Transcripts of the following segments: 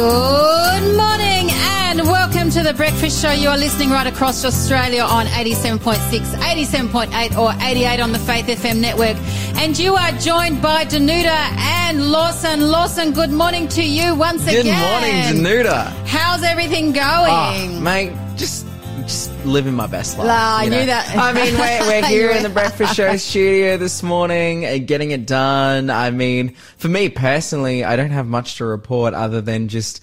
Good morning and welcome to The Breakfast Show. You are listening right across Australia on 87.6, 87.8 or 88 on the Faith FM network. And you are joined by Danuta and Lawson. Lawson, good morning to you once again. Good morning, Danuta. How's everything going? Oh, mate, just living my best life. I knew that. I mean, we're here in the Breakfast Show studio this morning, getting it done. I mean, for me personally, I don't have much to report other than just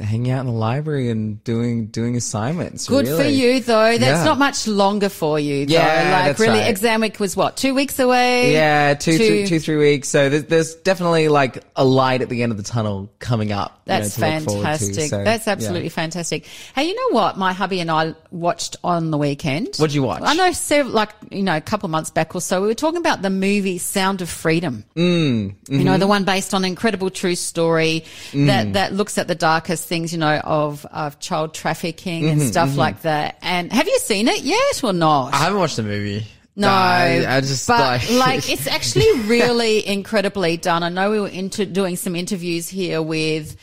hanging out in the library and doing assignments. Good really. For you though. That's not much longer for you though. Yeah, like that's really right. Exam week was what, 2 weeks away? Yeah, two, 3 weeks. So there's definitely like a light at the end of the tunnel coming up. That's fantastic. So, that's absolutely fantastic. Hey, you know what? My hubby and I watched on the weekend. What'd you watch? I know, a couple of months back or so, we were talking about the movie Sound of Freedom. Mm-hmm. You know, the one based on an incredible true story that looks at the darkest things, you know, of child trafficking and stuff like that. And have you seen it yet or not? I haven't watched the movie. No, I just like it's actually really incredibly done. I know we were into doing some interviews here with,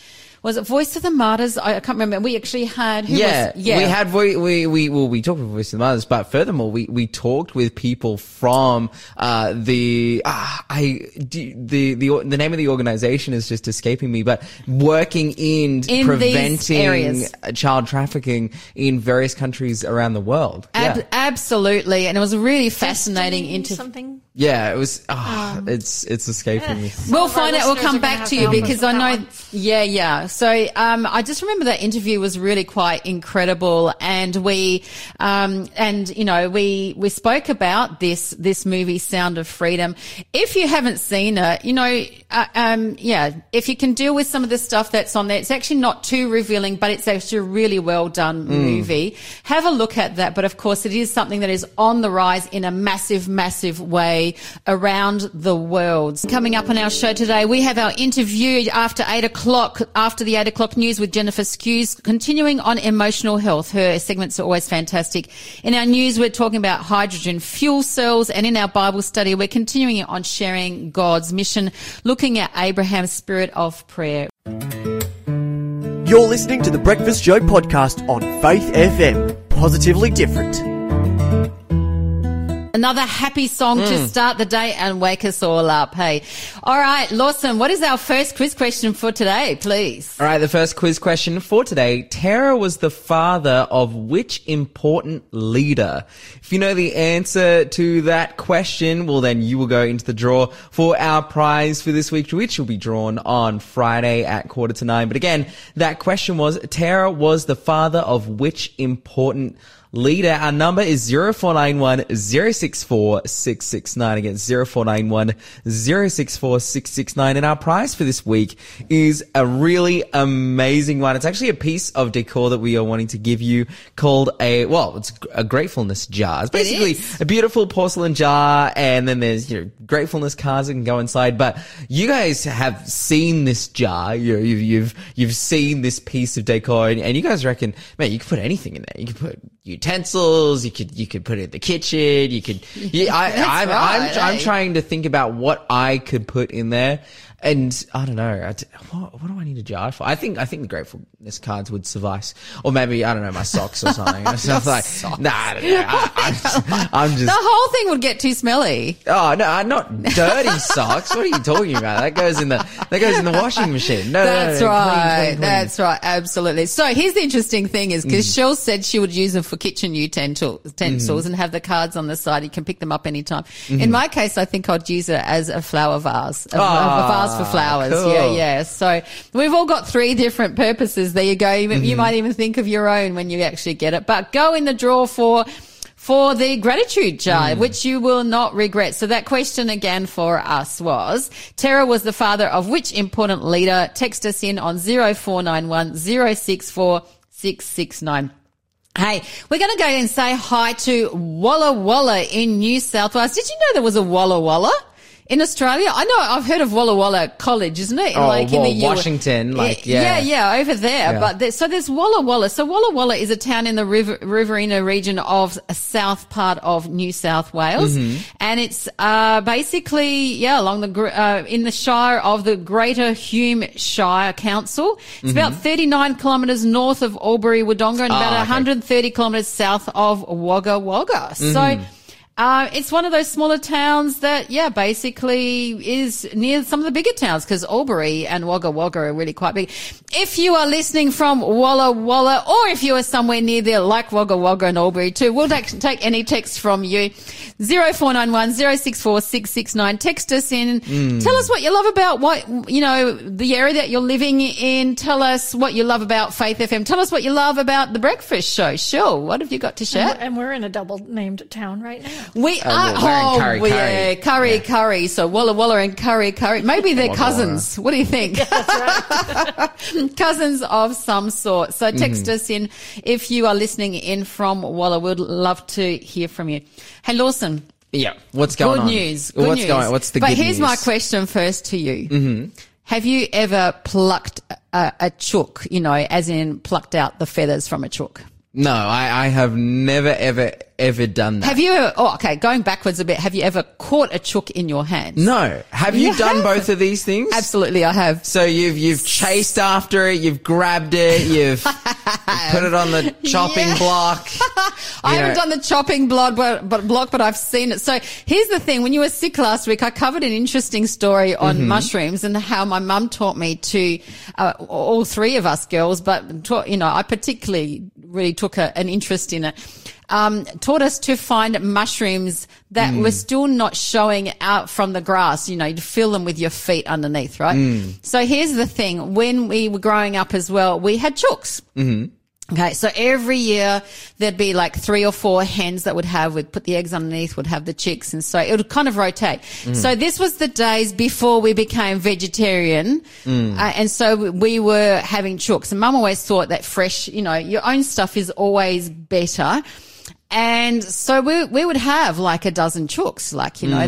was it Voice of the Martyrs? I can't remember. We actually had we talked with Voice of the Martyrs, but furthermore we talked with people from the name of the organization is just escaping me, but working in preventing child trafficking in various countries around the world. Absolutely, and it was really fascinating something. Yeah, it was. It's escaping me. We'll find out. We'll come back to you because I know. Yeah. So I just remember that interview was really quite incredible, and we spoke about this movie Sound of Freedom. If you haven't seen it, if you can deal with some of the stuff that's on there, it's actually not too revealing, but it's actually a really well done movie. Have a look at that. But of course, it is something that is on the rise in a massive, massive way around the world. Coming up on our show today, we have our interview after the 8 o'clock news with Jennifer Skuse, continuing on emotional health. Her segments are always fantastic. In our news, we're talking about hydrogen fuel cells, and in our Bible study, we're continuing on sharing God's mission, looking at Abraham's spirit of prayer. You're listening to The Breakfast Show podcast on Faith FM, positively different. Another happy song to start the day and wake us all up, hey. All right, Lawson, what is our first quiz question for today, please? All right, the first quiz question for today. Terah was the father of which important leader? If you know the answer to that question, well, then you will go into the draw for our prize for this week, which will be drawn on Friday at 9:15. But again, that question was, Terah was the father of which important leader? Our number is 0491 064 669. Again, 0491 064 669. And our prize for this week is a really amazing one. It's actually a piece of decor that we are wanting to give you called it's a gratefulness jar. It's basically a beautiful porcelain jar, and then there's, gratefulness cards that can go inside. But you guys have seen this jar. You've seen this piece of decor, and you guys reckon, man, you can put anything in there. You can put utensils, you could put it in the kitchen, I'm trying to think about what I could put in there. And I don't know. What do I need a jar for? I think the gratefulness cards would suffice, or maybe I don't know, my socks or something. It's like socks. Nah, I don't know. I'm just the whole thing would get too smelly. Oh no, not dirty socks. What are you talking about? That goes in the washing machine. No, that's no, right. Clean. That's right. Absolutely. So here's the interesting thing is because Shell said she would use them for kitchen utensils and have the cards on the side. You can pick them up anytime. Mm-hmm. In my case, I think I'd use it as a flower vase. A vase for flowers. Cool. Yeah. So we've all got three different purposes. There you go. You might even think of your own when you actually get it. But go in the draw for the gratitude jar, which you will not regret. So that question again for us was, Terah was the father of which important leader? Text us in on 0491 064 669. Hey, we're going to go and say hi to Walla Walla in New South Wales. Did you know there was a Walla Walla In Australia, I know I've heard of Walla Walla College, isn't it? Oh, like in the Washington, yeah, over there. Yeah. But so there's Walla Walla. So Walla Walla is a town in the Riverina region of a south part of New South Wales, and it's basically along the in the shire of the Greater Hume Shire Council. It's about 39 kilometres north of Albury Wodonga and about 130 kilometres south of Wagga Wagga. So. It's one of those smaller towns that, basically is near some of the bigger towns because Albury and Wagga Wagga are really quite big. If you are listening from Walla Walla or if you are somewhere near there like Wagga Wagga and Albury too, we'll take any text from you. 0491 064 669. Text us in. Tell us what you love about what, you know, the area that you're living in. Tell us what you love about Faith FM. Tell us what you love about The Breakfast Show. Sure. What have you got to share? And we're in a double named town right now. We are, curry. So Walla Walla and curry. Maybe they're cousins. What do you think? That's right. Cousins of some sort. So text us in if you are listening in from Walla. We'd love to hear from you. Hey, Lawson. Yeah. What's going on? Good news. What's the good news? But here's my question first to you. Have you ever plucked a chook, you know, as in plucked out the feathers from a chook? No, I have never, ever done that. Have you ever, going backwards a bit, have you ever caught a chook in your hands? No. Have you done both of these things? Absolutely, I have. So you've chased after it, you've grabbed it, you've put it on the chopping block. I haven't done the chopping block, but I've seen it. So here's the thing. When you were sick last week, I covered an interesting story on mushrooms and how my mum taught me to, all three of us girls, but I particularly really took an interest in it, taught us to find mushrooms that were still not showing out from the grass. You know, you'd feel them with your feet underneath, right? So here's the thing. When we were growing up as well, we had chooks. Okay, so every year there'd be like 3 or 4 hens that would put the eggs underneath, would have the chicks, and so it would kind of rotate. So this was the days before we became vegetarian, and so we were having chooks. And Mum always thought that fresh, your own stuff is always better. And so we would have like a dozen chooks,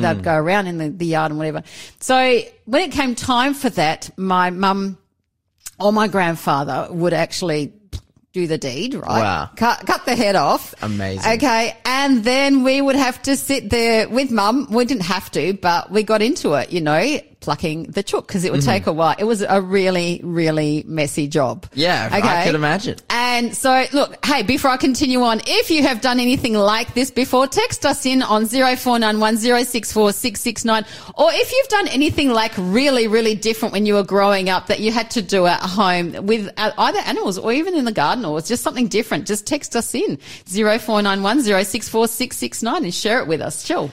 they'd go around in the yard and whatever. So when it came time for that, my mum or my grandfather would actually do the deed, right? Wow. Cut the head off. Amazing. Okay, and then we would have to sit there with Mum. We didn't have to, but we got into it, plucking the chook because it would take a while. It was a really, really messy job. Yeah, okay? I could imagine. And so, look, hey, before I continue on, if you have done anything like this before, text us in on 0491 064 669. Or if you've done anything like really, really different when you were growing up that you had to do at home with either animals or even in the garden or it's just something different, just text us in 0491 064 669 and share it with us. Chill.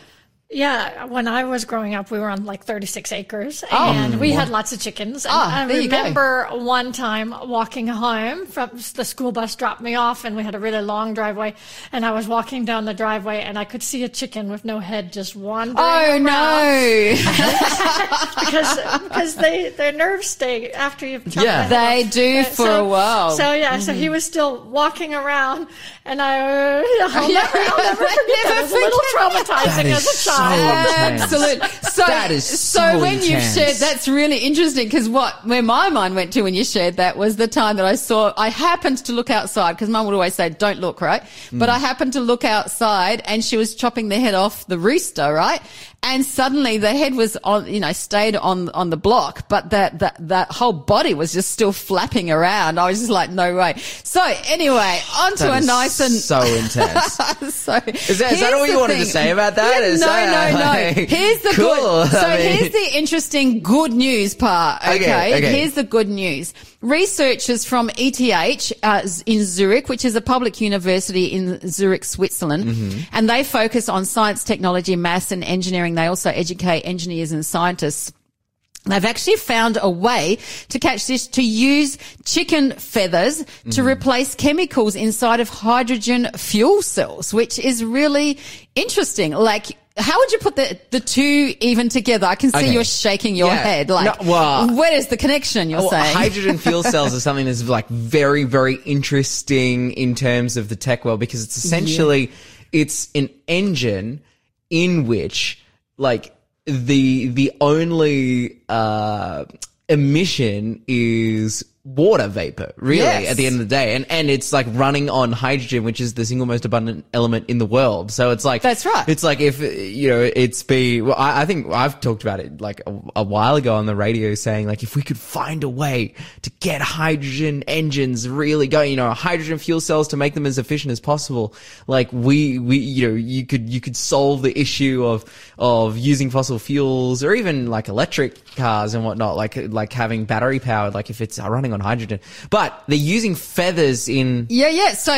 Yeah, when I was growing up, we were on like 36 acres and we had lots of chickens. And I remember one time walking home from the school bus dropped me off and we had a really long driveway and I was walking down the driveway and I could see a chicken with no head just wandering around. No. because their nerves stay after you've chopped them off. They do for a while. So so he was still walking around and I I'll never forget that. It was a little traumatizing as a child. Absolutely. So that is so when intense. You've shared, that's really interesting because where my mind went to when you shared that was the time that I happened to look outside because Mum would always say, don't look, right? But I happened to look outside and she was chopping the head off the rooster, right? And suddenly the head was on, stayed on the block, but that whole body was just still flapping around. I was just like, no way. So anyway, onto a nice and so intense. So is that all you wanted to say about that? Yeah, no. Here's the cool. Good. So here's the interesting good news part. Okay. Here's the good news. Researchers from ETH in Zurich, which is a public university in Zurich, Switzerland, and they focus on science, technology, maths, and engineering. They also educate engineers and scientists. They've actually found a way to catch this, to use chicken feathers to replace chemicals inside of hydrogen fuel cells, which is really interesting. Like, how would you put the two even together? I can see you're shaking your head. Like, where is the connection? You're saying hydrogen fuel cells are something that's like very, very interesting in terms of the tech world because it's essentially it's an engine in which like the only emission is water vapor, really, yes, at the end of the day. And it's like running on hydrogen, which is the single most abundant element in the world. So it's like, that's right. It's like if, you know, well, I think I've talked about it like a while ago on the radio, saying like, if we could find a way to get hydrogen engines really going, you know, hydrogen fuel cells, to make them as efficient as possible, like we, you know, you could solve the issue of using fossil fuels, or even like electric cars and whatnot, like having battery powered, like if it's running on hydrogen, but they're using feathers in so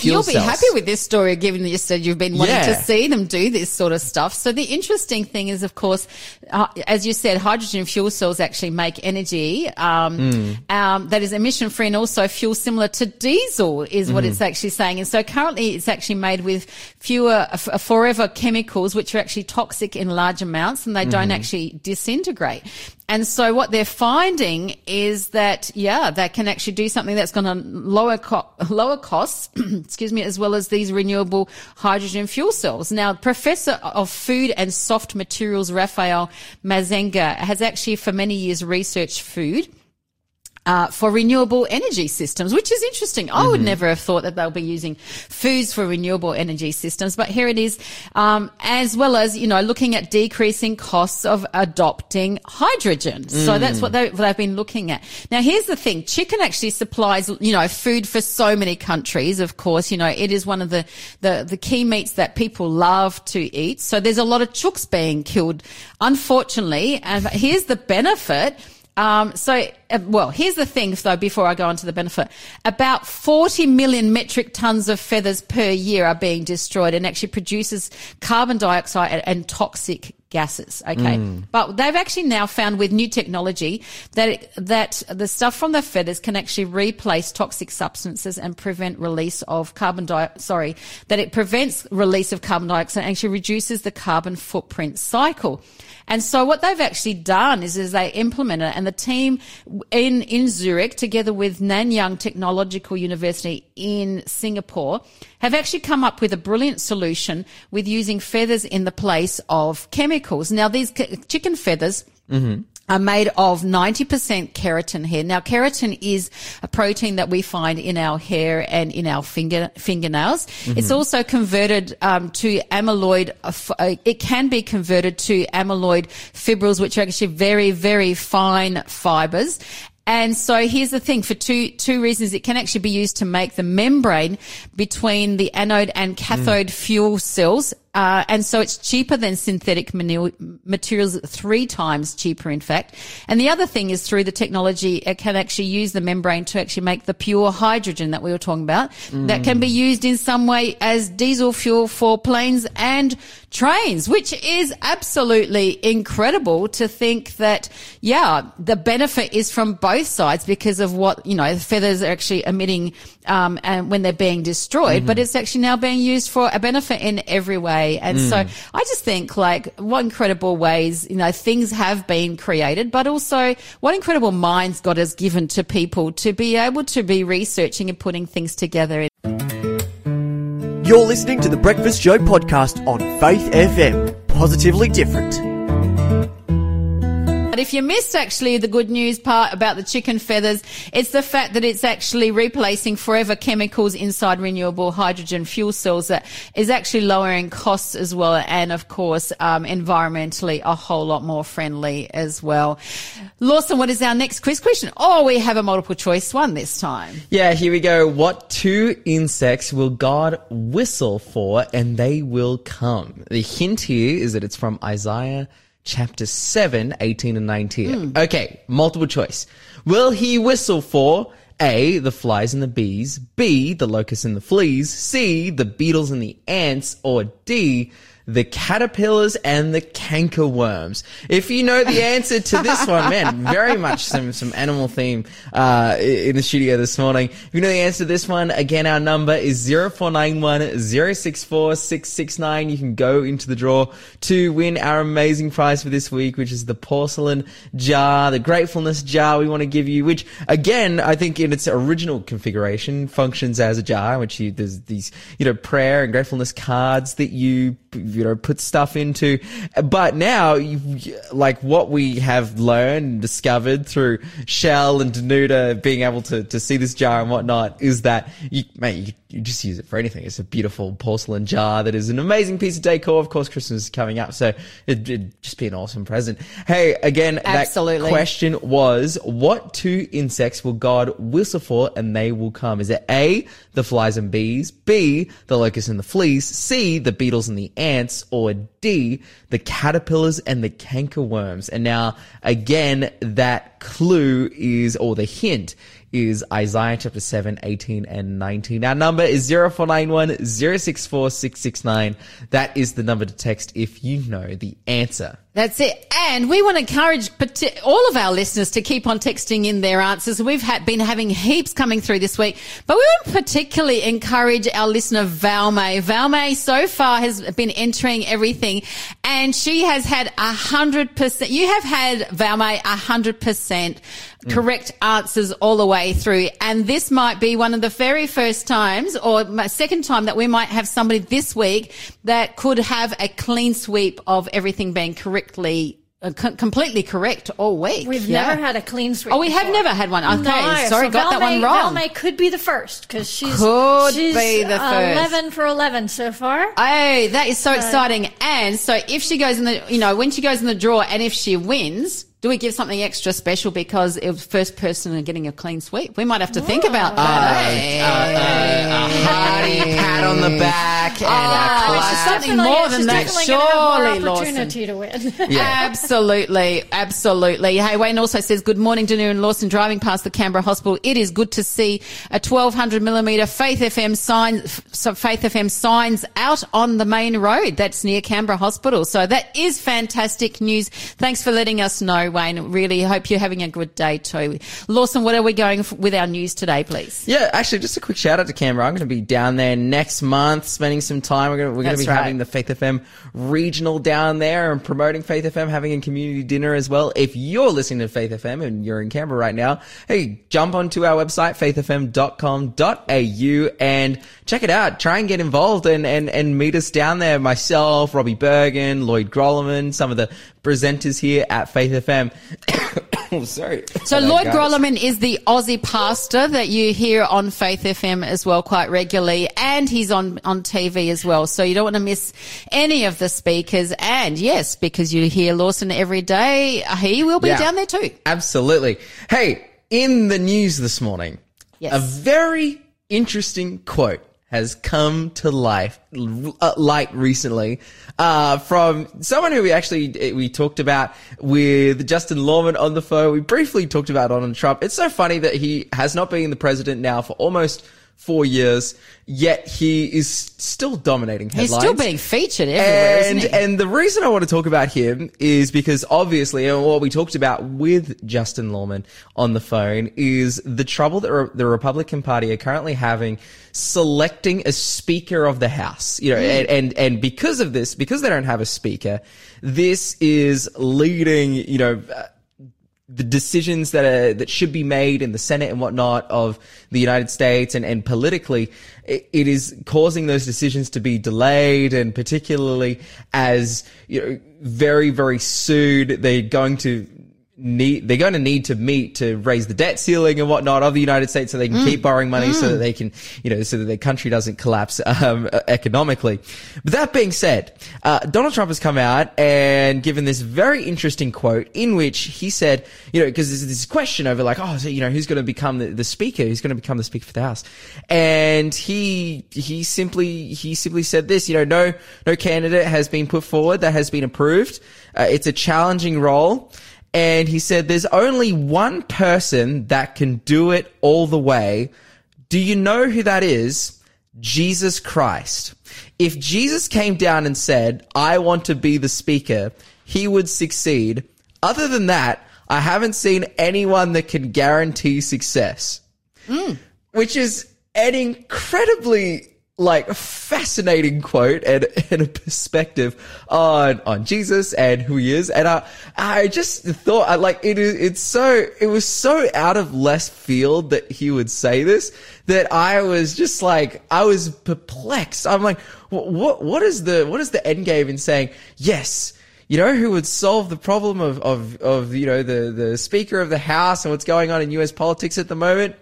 you'll be happy with this story, given that you said you've been wanting to see them do this sort of stuff. So the interesting thing is, of course, as you said, hydrogen fuel cells actually make energy that is emission free, and also fuel similar to diesel is what it's actually saying. And so currently it's actually made with forever chemicals, which are actually toxic in large amounts, and they don't actually disintegrate. And so what they're finding is that, yeah, they can actually do something that's going to lower costs, excuse me, as well as these renewable hydrogen fuel cells. Now, Professor of Food and Soft Materials Rafael Mazenga has actually for many years researched food for renewable energy systems, which is interesting. I would never have thought that they'll be using foods for renewable energy systems, but here it is, as well as, you know, looking at decreasing costs of adopting hydrogen. So that's what they've been looking at. Now, here's the thing. Chicken actually supplies, you know, food for so many countries, of course. You know, it is one of the key meats that people love to eat. So there's a lot of chooks being killed, unfortunately. And here's the benefit. Well, here's the thing, though, before I go on to the benefit. About 40 million metric tons of feathers per year are being destroyed, and actually produces carbon dioxide and toxic gases. Okay. But they've actually now found with new technology that that the stuff from the feathers can actually replace toxic substances and prevent release of carbon dioxide. Sorry, that it prevents release of carbon dioxide and actually reduces the carbon footprint cycle. And so what they've actually done is they implement it, and the team in Zurich, together with Nanyang Technological University in Singapore, have actually come up with a brilliant solution with using feathers in the place of chemicals. Now, these chicken feathers are made of 90% keratin hair. Now, keratin is a protein that we find in our hair and in our fingernails. It's also converted to amyloid. It can be converted to amyloid fibrils, which are actually very, very fine fibers. And so here's the thing, for two reasons. It can actually be used to make the membrane between the anode and cathode fuel cells. And so it's cheaper than synthetic materials, 3 times cheaper, in fact. And the other thing is, through the technology, it can actually use the membrane to actually make the pure hydrogen that we were talking about, that can be used in some way as diesel fuel for planes and trains, which is absolutely incredible to think that, yeah, the benefit is from both sides because of what, you know, the feathers are actually emitting and when they're being destroyed, but it's actually now being used for a benefit in every way. And so I just think, like, what incredible ways, you know, things have been created, but also what incredible minds God has given to people to be able to be researching and putting things together. You're listening to The Breakfast Show podcast on Faith FM. Positively different. But if you missed actually the good news part about the chicken feathers, it's the fact that it's actually replacing forever chemicals inside renewable hydrogen fuel cells that is actually lowering costs as well, and of course environmentally a whole lot more friendly as well. Lawson, what is our next quiz question? Oh, we have a multiple choice one this time. Yeah, here we go. What 2 insects will God whistle for and they will come? The hint here is that it's from Isaiah Chapter 7, 18 and 19. Okay, multiple choice. Will he whistle for A, the flies and the bees, B, the locusts and the fleas, C, the beetles and the ants, or D, the caterpillars and the cankerworms? If you know the answer to this one, man, very much some animal theme in the studio this morning. If you know the answer to this one, again, our number is 0491 064 669. You can go into the draw to win our amazing prize for this week, which is the porcelain jar, the gratefulness jar we want to give you, which, again, I think in its original configuration functions as a jar, which there's these, you know, prayer and gratefulness cards that you computer, put stuff into. But now, like what we have learned and discovered through Shell and Danuta being able to see this jar and whatnot is that you just use it for anything. It's a beautiful porcelain jar that is an amazing piece of decor. Of course, Christmas is coming up, so it'd just be an awesome present. Hey, again, Absolutely. That question was, what two insects will God whistle for and they will come? Is it A, the flies and bees, B, the locusts and the fleas, C, the beetles and the ants, or D, the caterpillars and the cankerworms? And now, again, that clue is, or the hint is, Isaiah chapter 7, 18 and 19. Our number is 0491 064 669. That is the number to text if you know the answer. That's it. And we want to encourage all of our listeners to keep on texting in their answers. We've been having heaps coming through this week, but we want to particularly encourage our listener, Valmay. Valmay so far has been entering everything, and she has had 100%. You have had, Valmay, 100% correct answers all the way through. And this might be one of the very first times or second time that we might have somebody this week that could have a clean sweep of everything being correct. Completely correct all week. We've never had a clean sweep. Oh, we have never had one. Okay, no, sorry, so got that one wrong. Valmay could be the first because she's be the first. 11 for 11 so far. Oh, that is so exciting! And so if she goes in when she goes in the draw, and if she wins, do we give something extra special because it was first person and getting a clean sweep? We might have to think about that. A hearty pat on the back and something more than that. Surely, Lawson. Opportunity to win. Yeah. Absolutely. Hey, Wayne also says, "Good morning, Danu and Lawson. Driving past the Canberra Hospital, it is good to see a 1200mm Faith FM sign. Faith FM signs out on the main road that's near Canberra Hospital. So that is fantastic news. Thanks for letting us know." Wayne, really hope you're having a good day too. Lawson, what are we going with our news today, please? Yeah, actually, just a quick shout out to Canberra. I'm going to be down there next month, spending some time. We're going to be having the Faith FM regional down there and promoting Faith FM, having a community dinner as well. If you're listening to Faith FM and you're in Canberra right now, hey, jump onto our website, faithfm.com.au, and check it out. Try and get involved and meet us down there. Myself, Robbie Bergen, Lloyd Groleman, some of the presenters here at Faith FM. Oh, sorry. So Lloyd Groleman is the Aussie pastor that you hear on Faith FM as well quite regularly, and he's on TV as well. So you don't want to miss any of the speakers. And yes, because you hear Lawson every day, he will be down there too. Absolutely. Hey, in the news this morning, a very interesting quote has come to light recently, from someone who we talked about with Justin Lawman on the phone. We briefly talked about Donald Trump. It's so funny that he has not been the president now for almost 4 years, yet he is still dominating headlines. He's still being featured everywhere, isn't he? And the reason I want to talk about him is because obviously, and what we talked about with Justin Lawman on the phone is the trouble that the Republican Party are currently having selecting a Speaker of the House. And because of this, because they don't have a Speaker, this is leading, the decisions that should be made in the Senate and whatnot of the United States and politically, it is causing those decisions to be delayed, and particularly as, very, very soon they're going to need to meet to raise the debt ceiling and whatnot of the United States so they can keep borrowing money so that they can, so that their country doesn't collapse economically. But that being said, Donald Trump has come out and given this very interesting quote in which he said, because there's this question over who's going to become the speaker? Who's going to become the Speaker for the House? And he simply said this, no candidate has been put forward that has been approved. It's a challenging role. And he said, there's only one person that can do it all the way. Do you know who that is? Jesus Christ. If Jesus came down and said, I want to be the speaker, he would succeed. Other than that, I haven't seen anyone that can guarantee success. Which is an incredibly like fascinating quote and a perspective on Jesus and who he is. And I just thought, like, it was so out of left field that he would say this that I was just like, I was perplexed. I'm like, what is the end game in saying yes? You know, who would solve the problem of you know, the Speaker of the House and what's going on in US politics at the moment?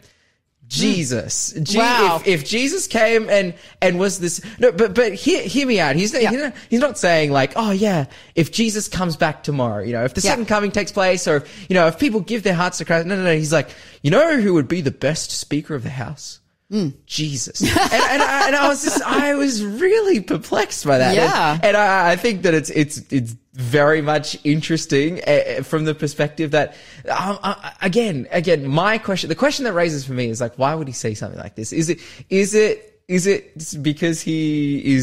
Jesus. Wow. If Jesus came and was this, no, but hear me out. He's not saying like, oh yeah, if Jesus comes back tomorrow, you know, if the second coming takes place, or if, you know, if people give their hearts to Christ. No. He's like, you know who would be the best Speaker of the House? Jesus. And I was really perplexed by that. Yeah. And I think that it's very much interesting from the perspective that, again, the question that raises for me is like, why would he say something like this? Is it because he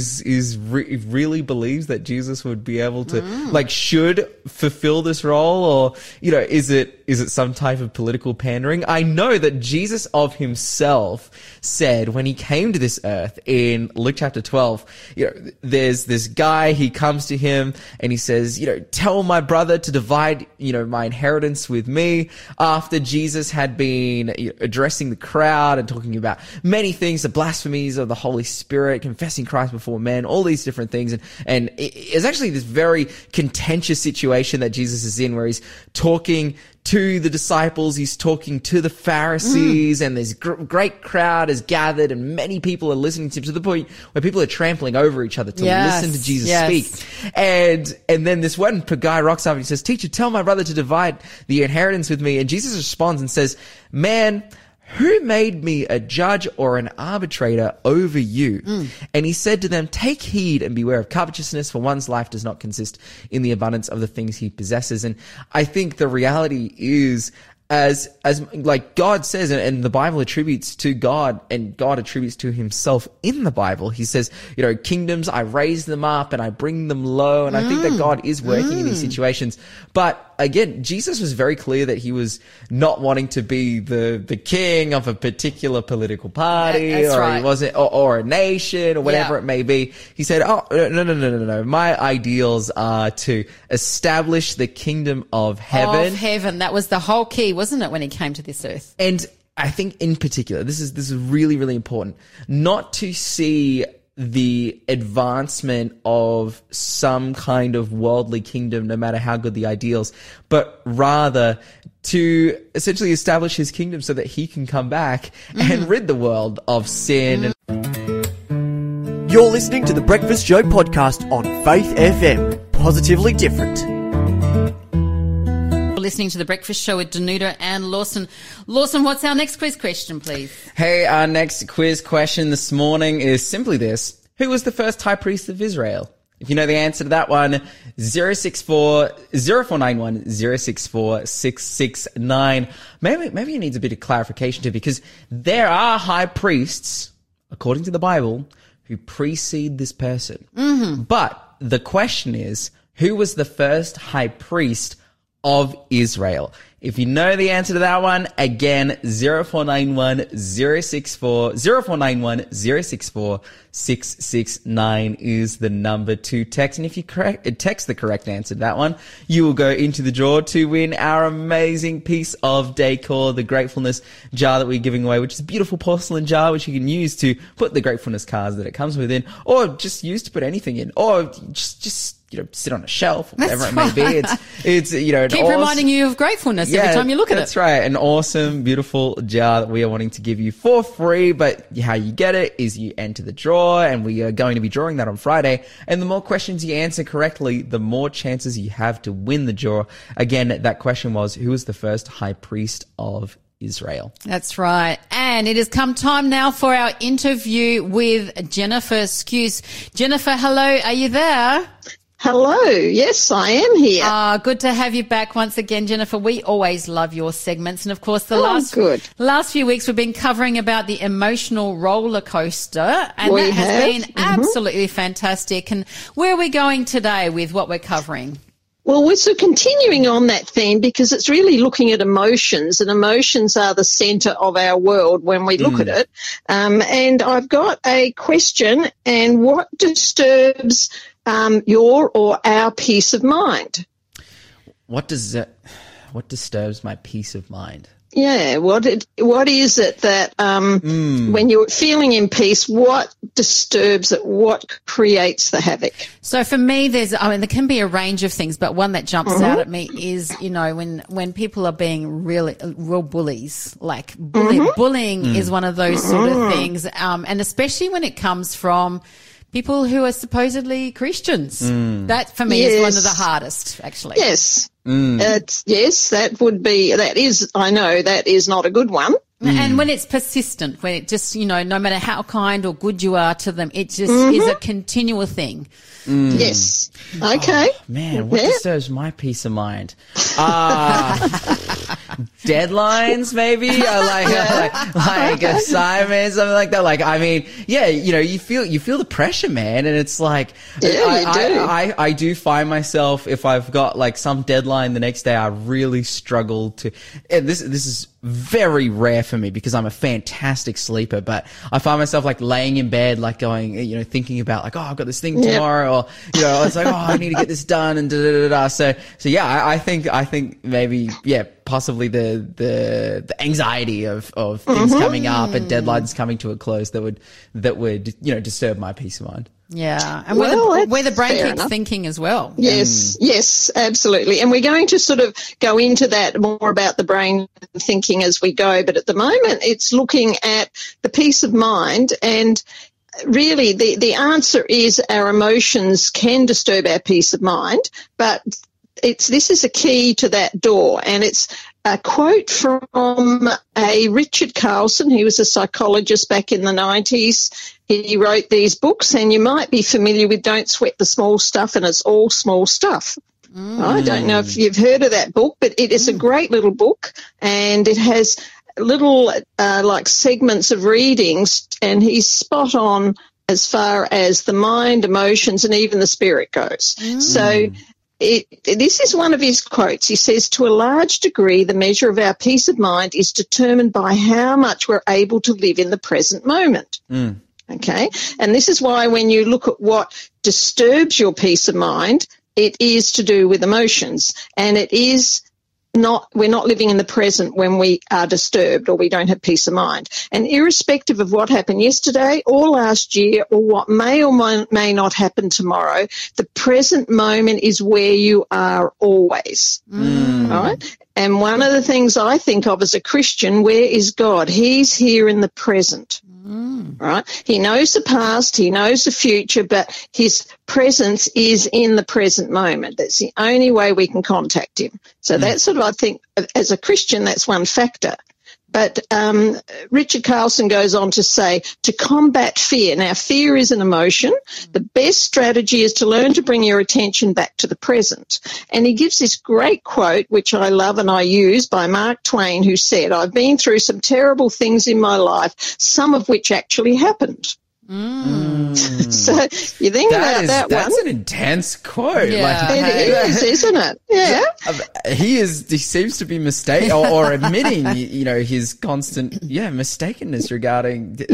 really believes that Jesus would be able to should fulfill this role, or, you know, is it some type of political pandering? I know that Jesus of himself said when he came to this earth in Luke chapter 12, you know, there's this guy, he comes to him and he says, you know, tell my brother to divide, you know, my inheritance with me, after Jesus had been, you know, addressing the crowd and talking about many things, the blasphemies of the Holy Spirit, confessing Christ before men, all these different things. And it's actually this very contentious situation that Jesus is in, where he's talking to the disciples, he's talking to the Pharisees, and this great crowd is gathered and many people are listening to him, to the point where people are trampling over each other to listen to Jesus speak. And then this one guy rocks up and he says, teacher, tell my brother to divide the inheritance with me. And Jesus responds and says, man, who made me a judge or an arbitrator over you? And he said to them, take heed and beware of covetousness, for one's life does not consist in the abundance of the things he possesses. And I think the reality is, as like God says, and the Bible attributes to God, and God attributes to himself in the Bible, he says, you know, kingdoms, I raise them up and I bring them low. And I think that God is working in these situations. But again, Jesus was very clear that he was not wanting to be the king of a particular political party, he wasn't, or a nation, or whatever it may be. He said, oh, no. My ideals are to establish the kingdom of heaven. Of heaven. That was the whole key, wasn't it, when he came to this earth? And I think in particular, this is really, really important, not to see the advancement of some kind of worldly kingdom, no matter how good the ideals, but rather to essentially establish his kingdom so that he can come back and rid the world of sin. You're listening to The Breakfast Show podcast on Faith FM. Positively different. Listening to The Breakfast Show with Danuta and Lawson. Lawson, what's our next quiz question, please? Hey, our next quiz question this morning is simply this. Who was the first high priest of Israel? If you know the answer to that one, 064-0491, 064-669. Maybe it needs a bit of clarification too, because there are high priests, according to the Bible, who precede this person. But the question is, who was the first high priest of Israel? If you know the answer to that one, again, 0491 064 669 is the number to text. And if you text the correct answer to that one, you will go into the draw to win our amazing piece of decor, the gratefulness jar that we're giving away, which is a beautiful porcelain jar, which you can use to put the gratefulness cards that it comes within, or just use to put anything in, or just you know, sit on a shelf, or whatever it may be. It's you know, keep reminding you of gratefulness every time you look at it. That's right. An awesome, beautiful jar that we are wanting to give you for free. But how you get it is you enter the draw, and we are going to be drawing that on Friday. And the more questions you answer correctly, the more chances you have to win the draw. Again, that question was, who was the first high priest of Israel? That's right. And it has come time now for our interview with Jennifer Skuse. Jennifer, hello. Are you there? Hello. Yes, I am here. Good to have you back once again, Jennifer. We always love your segments. And, of course, the last few weeks we've been covering about the emotional roller coaster, and that has been absolutely fantastic. And where are we going today with what we're covering? Well, we're sort of continuing on that theme because it's really looking at emotions, and emotions are the centre of our world when we look at it. And I've got a question, and what disturbs your or our peace of mind? What disturbs my peace of mind? Yeah, what is it that when you're feeling in peace, what disturbs it? What creates the havoc? So for me, there can be a range of things, but one that jumps out at me is, you know, when people are being real bullies, like bullying is one of those sort of things, and especially when it comes from people who are supposedly Christians. That for me is one of the hardest, actually. Yes. That is not a good one. And when it's persistent, when it just, you know, no matter how kind or good you are to them, it just is a continual thing. Yes. Okay. Oh, man, what disturbs my peace of mind? Deadlines, maybe, like assignments, something like that. Like, I mean, yeah, you know, you feel the pressure, man, and it's like, I do find myself, if I've got like some deadline the next day, I really struggle to. And this is very rare for me because I'm a fantastic sleeper, but I find myself like laying in bed, like going, you know, thinking about like, oh, I've got this thing tomorrow, or, you know, it's like, oh, I need to get this done, and So yeah, I think maybe, yeah, possibly the anxiety of things coming up and deadlines coming to a close that would, you know, disturb my peace of mind. Yeah. And where the brain keeps thinking as well. Yes. Yes, absolutely. And we're going to sort of go into that more about the brain thinking as we go. But at the moment, it's looking at the peace of mind, and really the answer is our emotions can disturb our peace of mind, but this is a key to that door. And it's a quote from a Richard Carlson. He was a psychologist back in the 90s. He wrote these books, and you might be familiar with Don't Sweat the Small Stuff, and It's All Small Stuff. I don't know if you've heard of that book, but it is a great little book, and it has little like segments of readings, and he's spot on as far as the mind, emotions, and even the spirit goes. So this is one of his quotes. He says, to a large degree, the measure of our peace of mind is determined by how much we're able to live in the present moment. Okay. And this is why when you look at what disturbs your peace of mind, it is to do with emotions, and it is we're not living in the present when we are disturbed or we don't have peace of mind. And irrespective of what happened yesterday or last year or what may or may not happen tomorrow, the present moment is where you are always. All right? And one of the things I think of as a Christian, where is God? He's here in the present. Right? He knows the past, he knows the future, but his presence is in the present moment. That's the only way we can contact him. So that's sort of, I think, as a Christian, that's one factor. But Richard Carlson goes on to say, to combat fear. Now, fear is an emotion. The best strategy is to learn to bring your attention back to the present. And he gives this great quote, which I love and I use, by Mark Twain, who said, I've been through some terrible things in my life, some of which actually happened. So you think that's an intense quote. Yeah. Like, it is, isn't it? Yeah. He seems to be mistaken or admitting, you know, his constant, mistakenness regarding the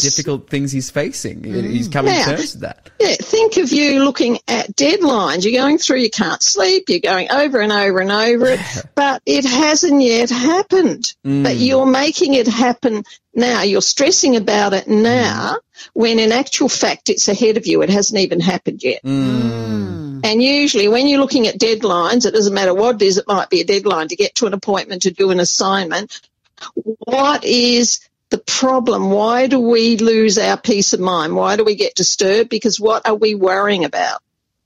difficult things he's facing. He's coming to terms with that. Yeah. Think of you looking at deadlines. You're going through, you can't sleep. You're going over and over and over it, but it hasn't yet happened. But you're making it happen now. You're stressing about it now, when in actual fact it's ahead of you. It hasn't even happened yet. And usually when you're looking at deadlines, it doesn't matter what it is, it might be a deadline to get to an appointment, to do an assignment. What is the problem? Why do we lose our peace of mind? Why do we get disturbed? Because what are we worrying about?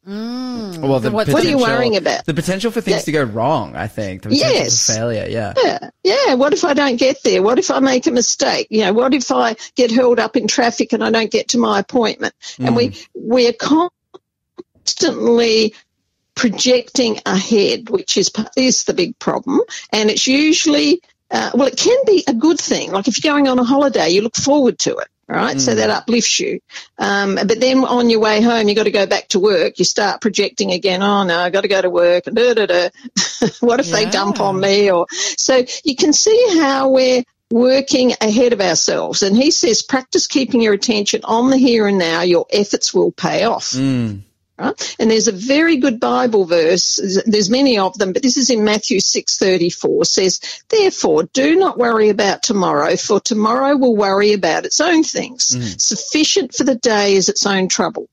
Well, what are you worrying about? The potential for things to go wrong, I think. The potential for failure, Yeah, what if I don't get there? What if I make a mistake? You know, what if I get held up in traffic and I don't get to my appointment? And we're constantly projecting ahead, which is the big problem. And it's usually, well, it can be a good thing. Like if you're going on a holiday, you look forward to it. All right. So that uplifts you. But then on your way home, you got to go back to work. You start projecting again. Oh no, I got to go to work. What if they dump on me? Or so you can see how we're working ahead of ourselves. And he says, practice keeping your attention on the here and now. Your efforts will pay off. Right? And there's a very good Bible verse. There's many of them, but this is in Matthew 6:34. Says, therefore, do not worry about tomorrow, for tomorrow will worry about its own things. Sufficient for the day is its own trouble.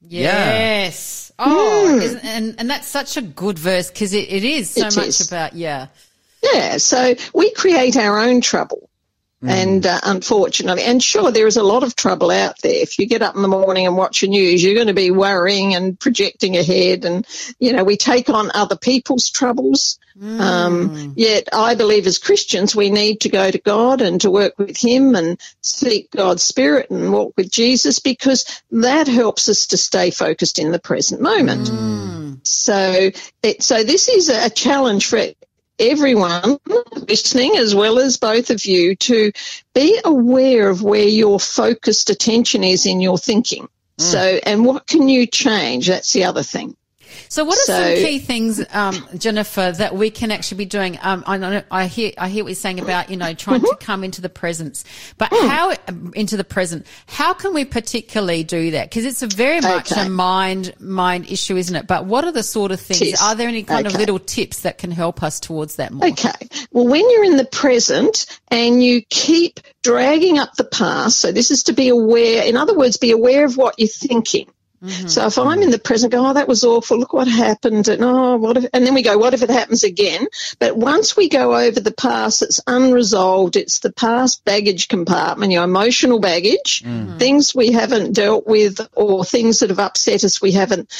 Yes. And that's such a good verse because it is so much about, yeah, so we create our own trouble. And unfortunately, and sure, there is a lot of trouble out there. If you get up in the morning and watch the news, you're going to be worrying and projecting ahead. And, you know, we take on other people's troubles. Yet I believe as Christians, we need to go to God and to work with him and seek God's spirit and walk with Jesus, because that helps us to stay focused in the present moment. So this is a challenge for everyone listening, as well as both of you, to be aware of where your focused attention is in your thinking. And what can you change? That's the other thing. So what are some key things, Jennifer, that we can actually be doing? I hear what you're saying about, you know, trying to come into the presence, but how into the present? How can we particularly do that? Because it's a very much a mind issue, isn't it? But what are the sort of things? Are there any kind of little tips that can help us towards that more? Okay. Well, when you're in the present and you keep dragging up the past, so this is to be aware. In other words, be aware of what you're thinking. So if I'm in the present, go, oh, that was awful, look what happened, and oh, what if, and then we go, what if it happens again? But once we go over the past, it's unresolved, it's the past baggage compartment, your emotional baggage, things we haven't dealt with or things that have upset us we haven't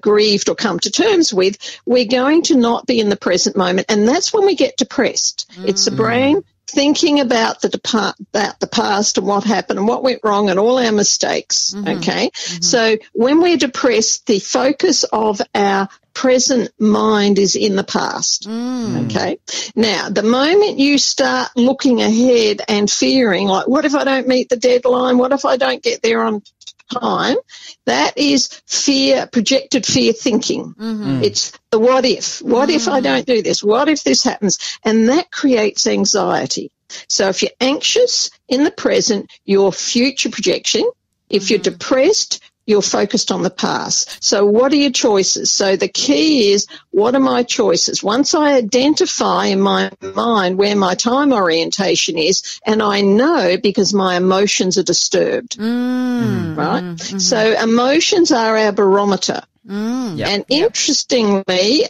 grieved or come to terms with, we're going to not be in the present moment, and that's when we get depressed. It's the brain thinking about the past and what happened and what went wrong and all our mistakes, okay? So when we're depressed, the focus of our present mind is in the past, okay? Now, the moment you start looking ahead and fearing, like, what if I don't meet the deadline? What if I don't get there on time? That is fear, projected fear thinking. It's the what if. What if I don't do this? What if this happens? And that creates anxiety. So if you're anxious in the present, your future projection. If you're depressed, you're focused on the past. So what are your choices? So the key is, what are my choices? Once I identify in my mind where my time orientation is, and I know because my emotions are disturbed, right? So emotions are our barometer. And interestingly, they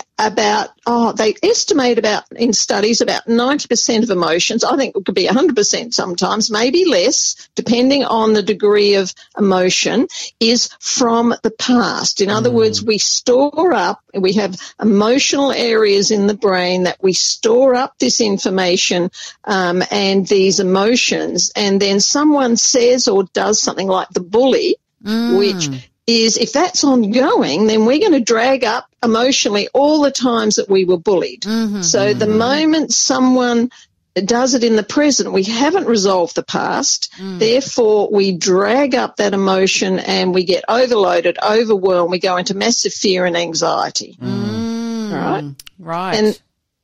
estimate about, in studies, about 90% of emotions. I think it could be 100% sometimes, maybe less, depending on the degree of emotion, is from the past. In other words, we store up, we have emotional areas in the brain that we store up this information and these emotions, and then someone says or does something like the bully, which is, if that's ongoing, then we're going to drag up emotionally all the times that we were bullied. So the moment someone does it in the present, we haven't resolved the past. Therefore, we drag up that emotion and we get overloaded, overwhelmed. We go into massive fear and anxiety. Right.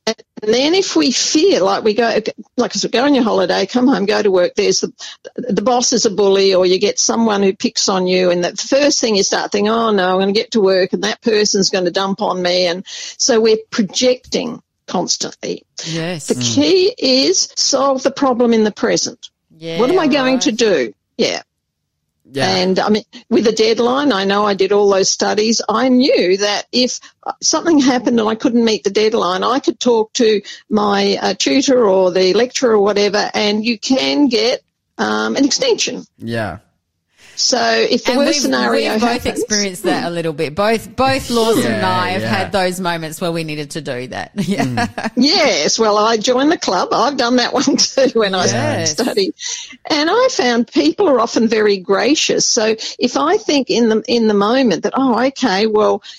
And then if we fear, like we go, like as we go on your holiday, come home, go to work, there's the boss is a bully, or you get someone who picks on you, and the first thing you start thinking, oh no, I'm going to get to work and that person's going to dump on me. And so we're projecting constantly. Yes. The key is solve the problem in the present. Yeah, what am I going to do? Yeah. And I mean, with a deadline, I know I did all those studies. I knew that if something happened and I couldn't meet the deadline, I could talk to my tutor or the lecturer or whatever, and you can get an extension. Yeah. So if the worst scenario happens, we've both experienced that a little bit. Both Lawson and I have had those moments where we needed to do that. Yeah. Mm. Yes. Well, I joined the club. I've done that one too when I studied, and I found people are often very gracious. So if I think in the moment that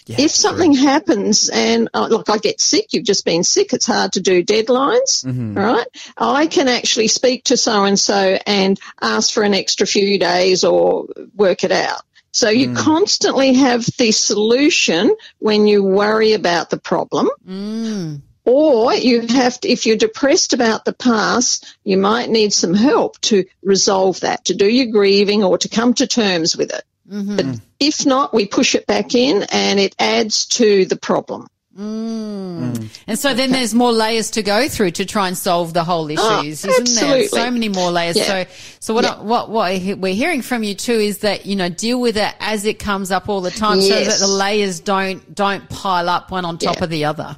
if something happens and I get sick, you've just been sick. It's hard to do deadlines, right? I can actually speak to so and so and ask for an extra few days or work it out. So you constantly have the solution when you worry about the problem. Mm. Or you have to, if you're depressed about the past, you might need some help to resolve that, to do your grieving or to come to terms with it. Mm-hmm. But if not, we push it back in and it adds to the problem. Mm. Mm. And so then there's more layers to go through to try and solve the whole issues, isn't absolutely. There? So many more layers. Yeah. So what we're hearing from you too is that, you know, deal with it as it comes up all the time so that the layers don't pile up one on top of the other.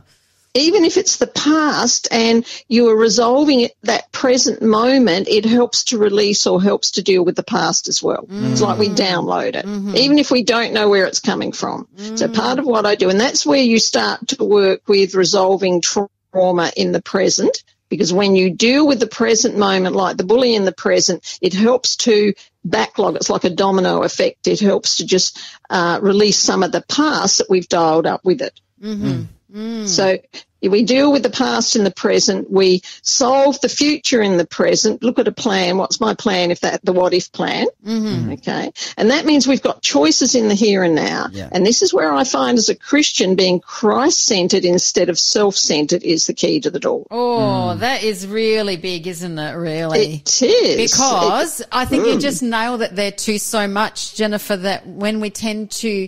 Even if it's the past and you are resolving it that present moment, it helps to release or helps to deal with the past as well. Mm. It's like we download it, even if we don't know where it's coming from. Mm. So part of what I do, and that's where you start to work with resolving trauma in the present, because when you deal with the present moment, like the bully in the present, it helps to backlog. It's like a domino effect. It helps to just release some of the past that we've dialed up with it. Mm-hmm. Mm. Mm. So we deal with the past in the present, we solve the future in the present, look at a plan, what's my plan, the what-if plan, okay? And that means we've got choices in the here and now. Yeah. And this is where I find as a Christian being Christ-centred instead of self-centred is the key to the door. Oh, that is really big, isn't it, really? It is. Because I think you just nailed it there too so much, Jennifer, that when we tend to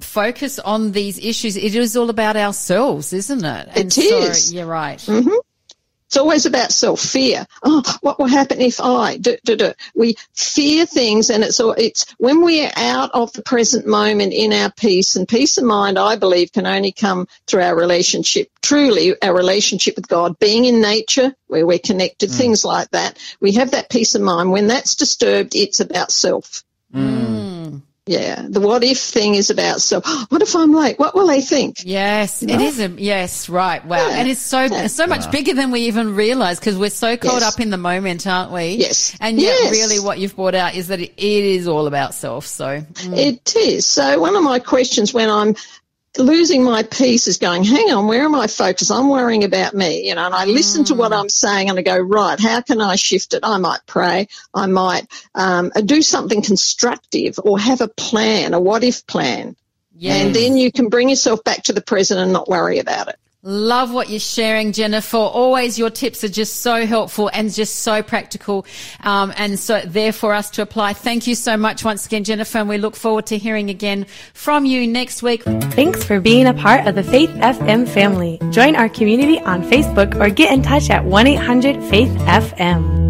focus on these issues, it is all about ourselves, isn't it? It is. You're right. Mm-hmm. It's always about self-fear. Oh, what will happen if I do? We fear things, and it's when we are out of the present moment in our peace, and peace of mind, I believe, can only come through our relationship, truly our relationship with God, being in nature where we're connected, things like that. We have that peace of mind. When that's disturbed, it's about self. Mm. Yeah, the what if thing is about what if I'm late? What will they think? Yes, it is. Yes, right. Wow. Yeah. And it's so much bigger than we even realise because we're so caught up in the moment, aren't we? Yes. And yet really what you've brought out is that it is all about self. So it is. So one of my questions when I'm losing my peace is going, hang on, where am I focused? I'm worrying about me, you know, and I listen to what I'm saying and I go, right, how can I shift it? I might pray. I might do something constructive or have a plan, a what-if plan. Yes. And then you can bring yourself back to the present and not worry about it. Love what you're sharing, Jennifer. Always your tips are just so helpful and just so practical and so there for us to apply. Thank you so much once again, Jennifer, and we look forward to hearing again from you next week. Thanks for being a part of the Faith FM family. Join our community on Facebook or get in touch at 1-800-FAITH-FM.